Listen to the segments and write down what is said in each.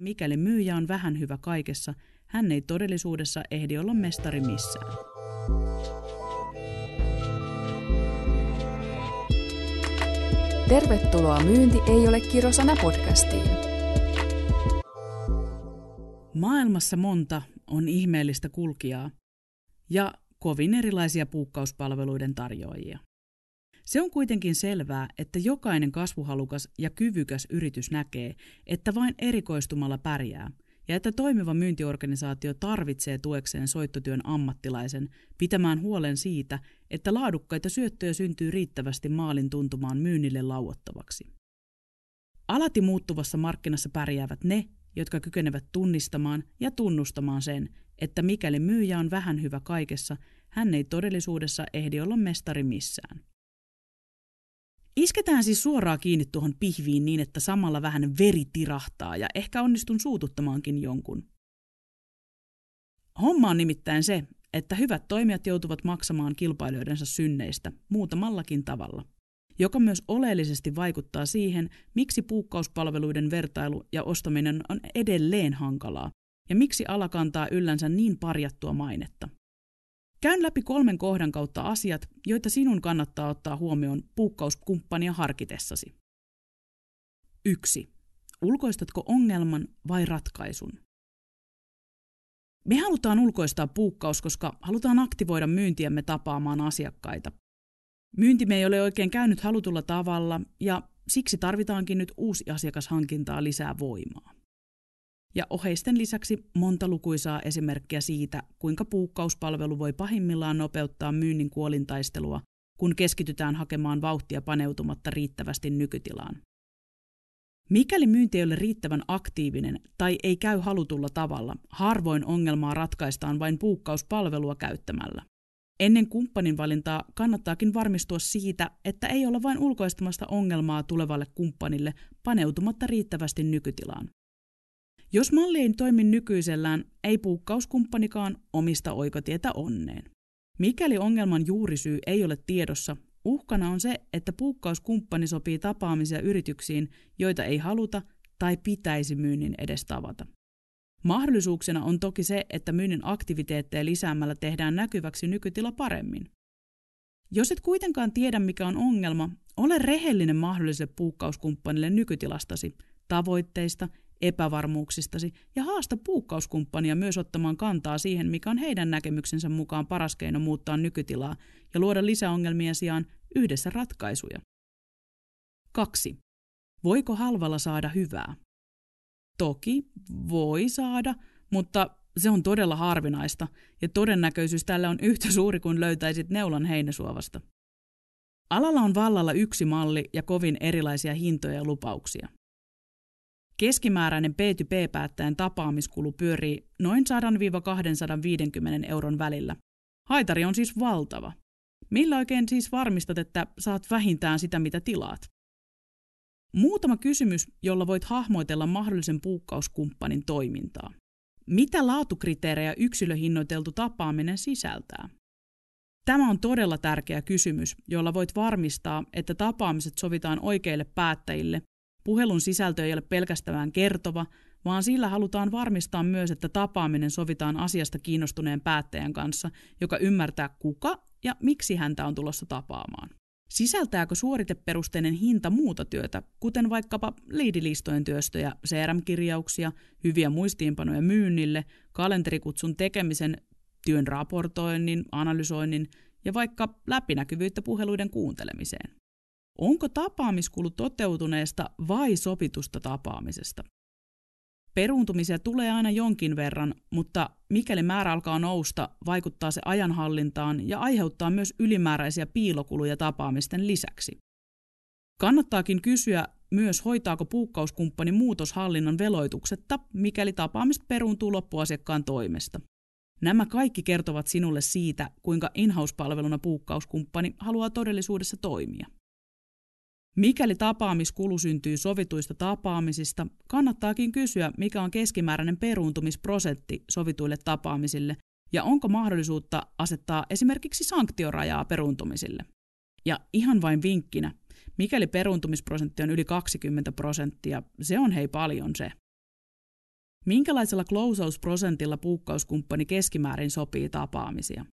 Mikäli myyjä on vähän hyvä kaikessa, hän ei todellisuudessa ehdi olla mestari missään. Tervetuloa Myynti ei ole kirosana -podcastiin. Maailmassa monta on ihmeellistä kulkijaa ja kovin erilaisia puukkauspalveluiden tarjoajia. Se on kuitenkin selvää, että jokainen kasvuhalukas ja kyvykäs yritys näkee, että vain erikoistumalla pärjää ja että toimiva myyntiorganisaatio tarvitsee tuekseen soittotyön ammattilaisen pitämään huolen siitä, että laadukkaita syöttöjä syntyy riittävästi maalin tuntumaan myynnille lauottavaksi. Alati muuttuvassa markkinassa pärjäävät ne, jotka kykenevät tunnistamaan ja tunnustamaan sen, että mikäli myyjä on vähän hyvä kaikessa, hän ei todellisuudessa ehdi olla mestari missään. Isketään siis suoraan kiinni tuohon pihviin niin, että samalla vähän veri tirahtaa ja ehkä onnistun suututtamaankin jonkun. Homma on nimittäin se, että hyvät toimijat joutuvat maksamaan kilpailijoidensa synneistä muutamallakin tavalla, joka myös oleellisesti vaikuttaa siihen, miksi puukkauspalveluiden vertailu ja ostaminen on edelleen hankalaa ja miksi ala kantaa yllänsä niin parjattua mainetta. Käyn läpi 3 kohdan kautta asiat, joita sinun kannattaa ottaa huomioon puukkauskumppania harkitessasi. 1. Ulkoistatko ongelman vai ratkaisun? Me halutaan ulkoistaa puukkaus, koska halutaan aktivoida myyntiämme tapaamaan asiakkaita. Myyntimme ei ole oikein käynyt halutulla tavalla ja siksi tarvitaankin nyt uusi asiakashankintaa lisää voimaa. Ja oheisten lisäksi monta lukuisaa esimerkkiä siitä, kuinka puukkauspalvelu voi pahimmillaan nopeuttaa myynnin kuolintaistelua, kun keskitytään hakemaan vauhtia paneutumatta riittävästi nykytilaan. Mikäli myynti ei ole riittävän aktiivinen tai ei käy halutulla tavalla, harvoin ongelmaa ratkaistaan vain puukkauspalvelua käyttämällä. Ennen kumppanin valintaa kannattaakin varmistua siitä, että ei olla vain ulkoistamasta ongelmaa tulevalle kumppanille paneutumatta riittävästi nykytilaan. Jos malli ei toimi nykyisellään, ei puukkauskumppanikaan omista oikotietä onneen. Mikäli ongelman juurisyy ei ole tiedossa, uhkana on se, että puukkauskumppani sopii tapaamisia yrityksiin, joita ei haluta tai pitäisi myynnin edes tavata. Mahdollisuuksena on toki se, että myynnin aktiviteetteja lisäämällä tehdään näkyväksi nykytila paremmin. Jos et kuitenkaan tiedä, mikä on ongelma, ole rehellinen mahdolliselle puukkauskumppanille nykytilastasi, tavoitteista, epävarmuuksistasi ja haasta puukkauskumppania myös ottamaan kantaa siihen, mikä on heidän näkemyksensä mukaan paras keino muuttaa nykytilaa ja luoda lisäongelmien sijaan yhdessä ratkaisuja. 2. Voiko halvalla saada hyvää? Toki voi saada, mutta se on todella harvinaista ja todennäköisyys tällä on yhtä suuri kuin löytäisit neulan heinäsuovasta. Alalla on vallalla yksi malli ja kovin erilaisia hintoja ja lupauksia. Keskimääräinen P2P-päättäjän tapaamiskulu pyörii noin 100–250 euron välillä. Haitari on siis valtava. Millä oikein siis varmistat, että saat vähintään sitä, mitä tilaat? Muutama kysymys, jolla voit hahmoitella mahdollisen puukkauskumppanin toimintaa. Mitä laatukriteerejä yksilöhinnoiteltu tapaaminen sisältää? Tämä on todella tärkeä kysymys, jolla voit varmistaa, että tapaamiset sovitaan oikeille päättäjille. Puhelun sisältö ei ole pelkästään kertova, vaan sillä halutaan varmistaa myös, että tapaaminen sovitaan asiasta kiinnostuneen päättäjän kanssa, joka ymmärtää kuka ja miksi häntä on tulossa tapaamaan. Sisältääkö suoriteperusteinen hinta muuta työtä, kuten vaikkapa liidilistojen työstöjä, CRM-kirjauksia, hyviä muistiinpanoja myynnille, kalenterikutsun tekemisen, työn raportoinnin, analysoinnin ja vaikka läpinäkyvyyttä puheluiden kuuntelemiseen? Onko tapaamiskulu toteutuneesta vai sopitusta tapaamisesta? Peruuntumisia tulee aina jonkin verran, mutta mikäli määrä alkaa nousta, vaikuttaa se ajanhallintaan ja aiheuttaa myös ylimääräisiä piilokuluja tapaamisten lisäksi. Kannattaakin kysyä myös, hoitaako puukkauskumppani muutoshallinnan veloituksetta, mikäli tapaamista peruuntuu loppuasiakkaan toimesta. Nämä kaikki kertovat sinulle siitä, kuinka in-house-palveluna puukkauskumppani haluaa todellisuudessa toimia. Mikäli tapaamiskulu syntyy sovituista tapaamisista, kannattaakin kysyä, mikä on keskimääräinen peruuntumisprosentti sovituille tapaamisille ja onko mahdollisuutta asettaa esimerkiksi sanktiorajaa peruuntumisille. Ja ihan vain vinkkinä, mikäli peruuntumisprosentti on yli 20%, se on hei paljon se. Minkälaisella klousausprosentilla puukkauskumppani keskimäärin sopii tapaamisia?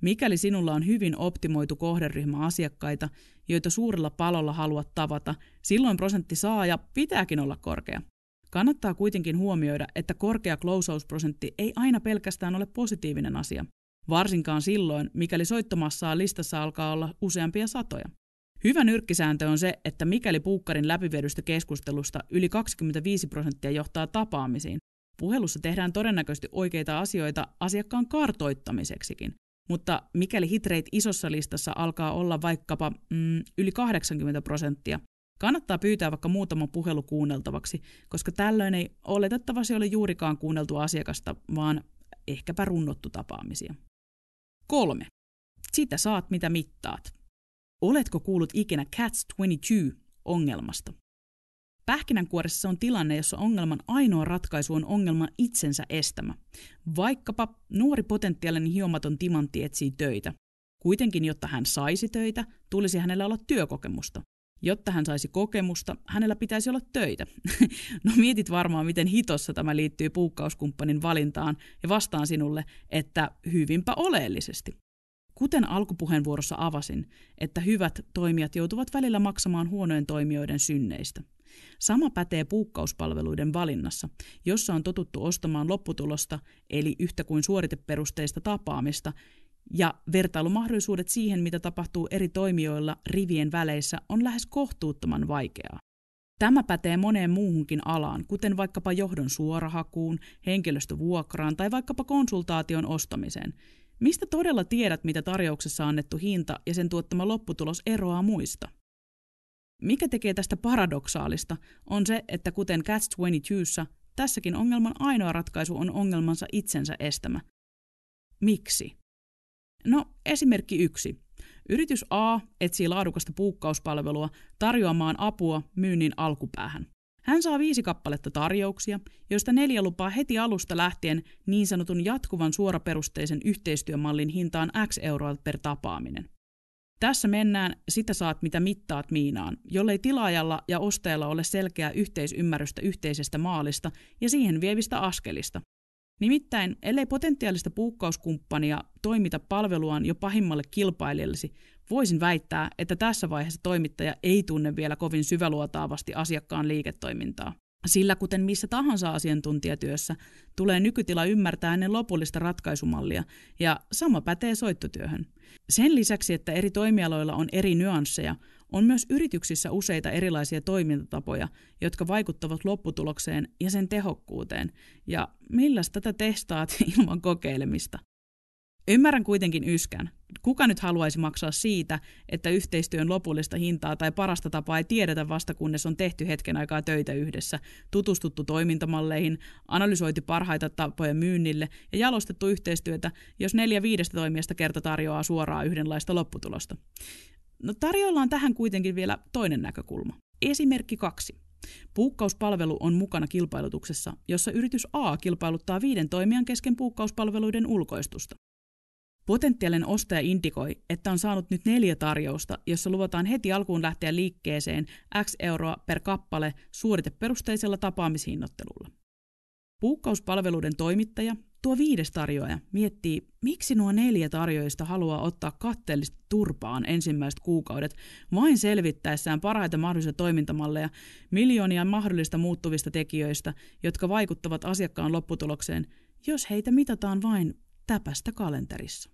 Mikäli sinulla on hyvin optimoitu kohderyhmä asiakkaita, joita suurella palolla haluat tavata, silloin prosentti saa ja pitääkin olla korkea. Kannattaa kuitenkin huomioida, että korkea klousausprosentti ei aina pelkästään ole positiivinen asia, varsinkaan silloin, mikäli soittomassaan listassa alkaa olla useampia satoja. Hyvä nyrkkisääntö on se, että mikäli puukkarin läpivedystä keskustelusta yli 25% johtaa tapaamisiin, puhelussa tehdään todennäköisesti oikeita asioita asiakkaan kartoittamiseksikin. Mutta mikäli hitrate isossa listassa alkaa olla vaikkapa yli 80%, kannattaa pyytää vaikka muutama puhelu kuunneltavaksi, koska tällöin ei oletettavasti ole juurikaan kuunneltu asiakasta, vaan ehkäpä runnottu tapaamisia. 3. Sitä saat, mitä mittaat. Oletko kuullut ikinä Catch-22-ongelmasta? Pähkinänkuoressa on tilanne, jossa ongelman ainoa ratkaisu on ongelman itsensä estämä. Vaikkapa nuori potentiaalinen hiomaton timantti etsii töitä. Kuitenkin, jotta hän saisi töitä, tulisi hänellä olla työkokemusta. Jotta hän saisi kokemusta, hänellä pitäisi olla töitä. No mietit varmaan, miten hitossa tämä liittyy puukkauskumppanin valintaan, ja vastaan sinulle, että hyvinpä oleellisesti. Kuten alkupuheenvuorossa avasin, että hyvät toimijat joutuvat välillä maksamaan huonojen toimijoiden synneistä. Sama pätee puukkauspalveluiden valinnassa, jossa on totuttu ostamaan lopputulosta, eli yhtä kuin suoriteperusteista tapaamista, ja vertailumahdollisuudet siihen, mitä tapahtuu eri toimijoilla rivien väleissä, on lähes kohtuuttoman vaikeaa. Tämä pätee moneen muuhunkin alaan, kuten vaikkapa johdon suorahakuun, henkilöstövuokraan tai vaikkapa konsultaation ostamiseen. Mistä todella tiedät, mitä tarjouksessa annettu hinta ja sen tuottama lopputulos eroaa muista? Mikä tekee tästä paradoksaalista on se, että kuten Catch-22:ssa, tässäkin ongelman ainoa ratkaisu on ongelmansa itsensä estämä. Miksi? No, esimerkki 1. Yritys A etsii laadukasta puukkauspalvelua tarjoamaan apua myynnin alkupäähän. Hän saa 5 kappaletta tarjouksia, joista 4 lupaa heti alusta lähtien niin sanotun jatkuvan suoraperusteisen yhteistyömallin hintaan €X per tapaaminen. Tässä mennään sitä saat mitä mittaat miinaan, jollei tilaajalla ja ostajalla ole selkeää yhteisymmärrystä yhteisestä maalista ja siihen vievistä askelista. Nimittäin, ellei potentiaalista puukkauskumppania toimita palveluaan jo pahimmalle kilpailijallesi, voisin väittää, että tässä vaiheessa toimittaja ei tunne vielä kovin syväluotaavasti asiakkaan liiketoimintaa. Sillä kuten missä tahansa asiantuntijatyössä, tulee nykytila ymmärtää ennen lopullista ratkaisumallia, ja sama pätee soittotyöhön. Sen lisäksi, että eri toimialoilla on eri nyansseja, on myös yrityksissä useita erilaisia toimintatapoja, jotka vaikuttavat lopputulokseen ja sen tehokkuuteen, ja milläs tätä testaat ilman kokeilemista? Ymmärrän kuitenkin yskän. Kuka nyt haluaisi maksaa siitä, että yhteistyön lopullista hintaa tai parasta tapaa ei tiedetä vasta kunnes on tehty hetken aikaa töitä yhdessä, tutustuttu toimintamalleihin, analysoitu parhaita tapoja myynnille ja jalostettu yhteistyötä, jos 4/5 toimijasta kerta tarjoaa suoraan yhdenlaista lopputulosta. No tarjoillaan tähän kuitenkin vielä toinen näkökulma. Esimerkki 2. Puukkauspalvelu on mukana kilpailutuksessa, jossa yritys A kilpailuttaa 5 toimijan kesken puukkauspalveluiden ulkoistusta. Potentiaalinen ostaja indikoi, että on saanut nyt 4 tarjousta, jossa luvataan heti alkuun lähteä liikkeeseen €X per kappale suoriteperusteisella tapaamishinnoittelulla. Puukkauspalveluiden toimittaja, tuo 5 tarjoaja, miettii, miksi nuo 4 tarjoajista haluaa ottaa katteellisesti turpaan ensimmäiset kuukaudet vain selvittäessään parhaita mahdollisia toimintamalleja, miljoonia mahdollista muuttuvista tekijöistä, jotka vaikuttavat asiakkaan lopputulokseen, jos heitä mitataan vain täpästä kalenterissa.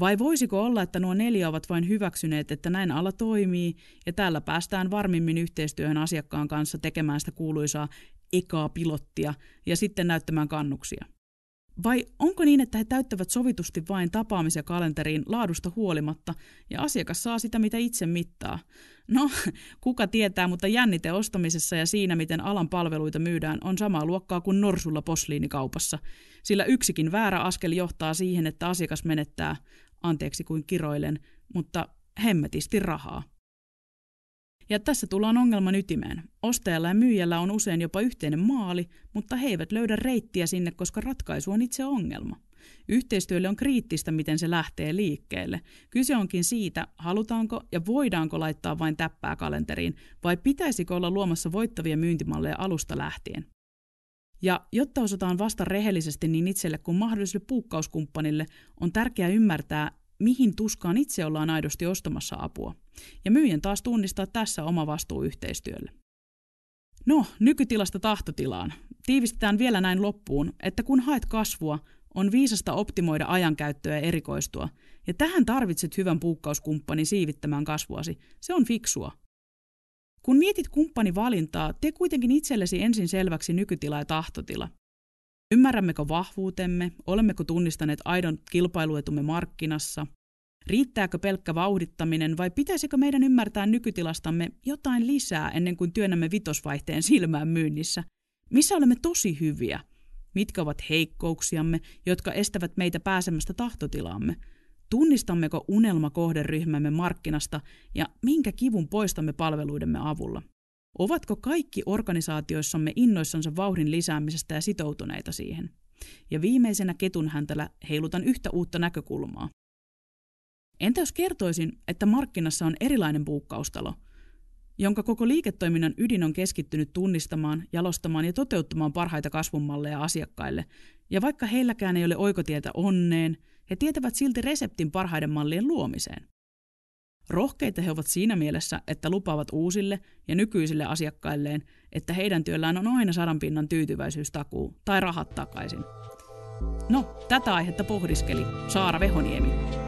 Vai voisiko olla, että nuo 4 ovat vain hyväksyneet, että näin ala toimii, ja tällä päästään varmimmin yhteistyöhön asiakkaan kanssa tekemään sitä kuuluisaa ekaa pilottia ja sitten näyttämään kannuksia? Vai onko niin, että he täyttävät sovitusti vain tapaamisia kalenteriin laadusta huolimatta, ja asiakas saa sitä, mitä itse mittaa? No, kuka tietää, mutta jännite ostamisessa ja siinä, miten alan palveluita myydään, on samaa luokkaa kuin norsulla posliinikaupassa, sillä yksikin väärä askel johtaa siihen, että asiakas menettää, anteeksi kuin kiroilen, mutta hemmetisti rahaa. Ja tässä tullaan ongelman ytimeen. Ostajalla ja myyjällä on usein jopa yhteinen maali, mutta he eivät löydä reittiä sinne, koska ratkaisu on itse ongelma. Yhteistyölle on kriittistä, miten se lähtee liikkeelle. Kyse onkin siitä, halutaanko ja voidaanko laittaa vain täppää kalenteriin, vai pitäisikö olla luomassa voittavia myyntimalleja alusta lähtien. Ja jotta osataan vasta rehellisesti niin itselle kuin mahdolliselle puukkauskumppanille, on tärkeää ymmärtää, mihin tuskaan itse ollaan aidosti ostamassa apua. Ja myyjän taas tunnistaa tässä oma vastuu yhteistyölle. No, nykytilasta tahtotilaan. Tiivistetään vielä näin loppuun, että kun haet kasvua, on viisasta optimoida ajankäyttöä ja erikoistua. Ja tähän tarvitset hyvän puukkauskumppanin siivittämään kasvuasi. Se on fiksua. Kun mietit kumppanivalintaa, tee kuitenkin itsellesi ensin selväksi nykytila ja tahtotila. Ymmärrämmekö vahvuutemme? Olemmeko tunnistaneet aidon kilpailuetumme markkinassa? Riittääkö pelkkä vauhdittaminen vai pitäisikö meidän ymmärtää nykytilastamme jotain lisää ennen kuin työnnämme vitosvaihteen silmään myynnissä? Missä olemme tosi hyviä? Mitkä ovat heikkouksiamme, jotka estävät meitä pääsemästä tahtotilaamme? Tunnistammeko unelmakohderyhmämme markkinasta ja minkä kivun poistamme palveluidemme avulla? Ovatko kaikki organisaatioissamme innoissansa vauhdin lisäämisestä ja sitoutuneita siihen? Ja viimeisenä ketunhäntällä heilutan yhtä uutta näkökulmaa. Entä jos kertoisin, että markkinassa on erilainen puukkaustalo, jonka koko liiketoiminnan ydin on keskittynyt tunnistamaan, jalostamaan ja toteuttamaan parhaita kasvumalleja asiakkaille, ja vaikka heilläkään ei ole oikotietä onneen, he tietävät silti reseptin parhaiden mallien luomiseen. Rohkeita he ovat siinä mielessä, että lupaavat uusille ja nykyisille asiakkailleen, että heidän työllään on aina 100% tyytyväisyystakuu tai rahat takaisin. No, tätä aihetta pohdiskeli Saara Vehoniemi.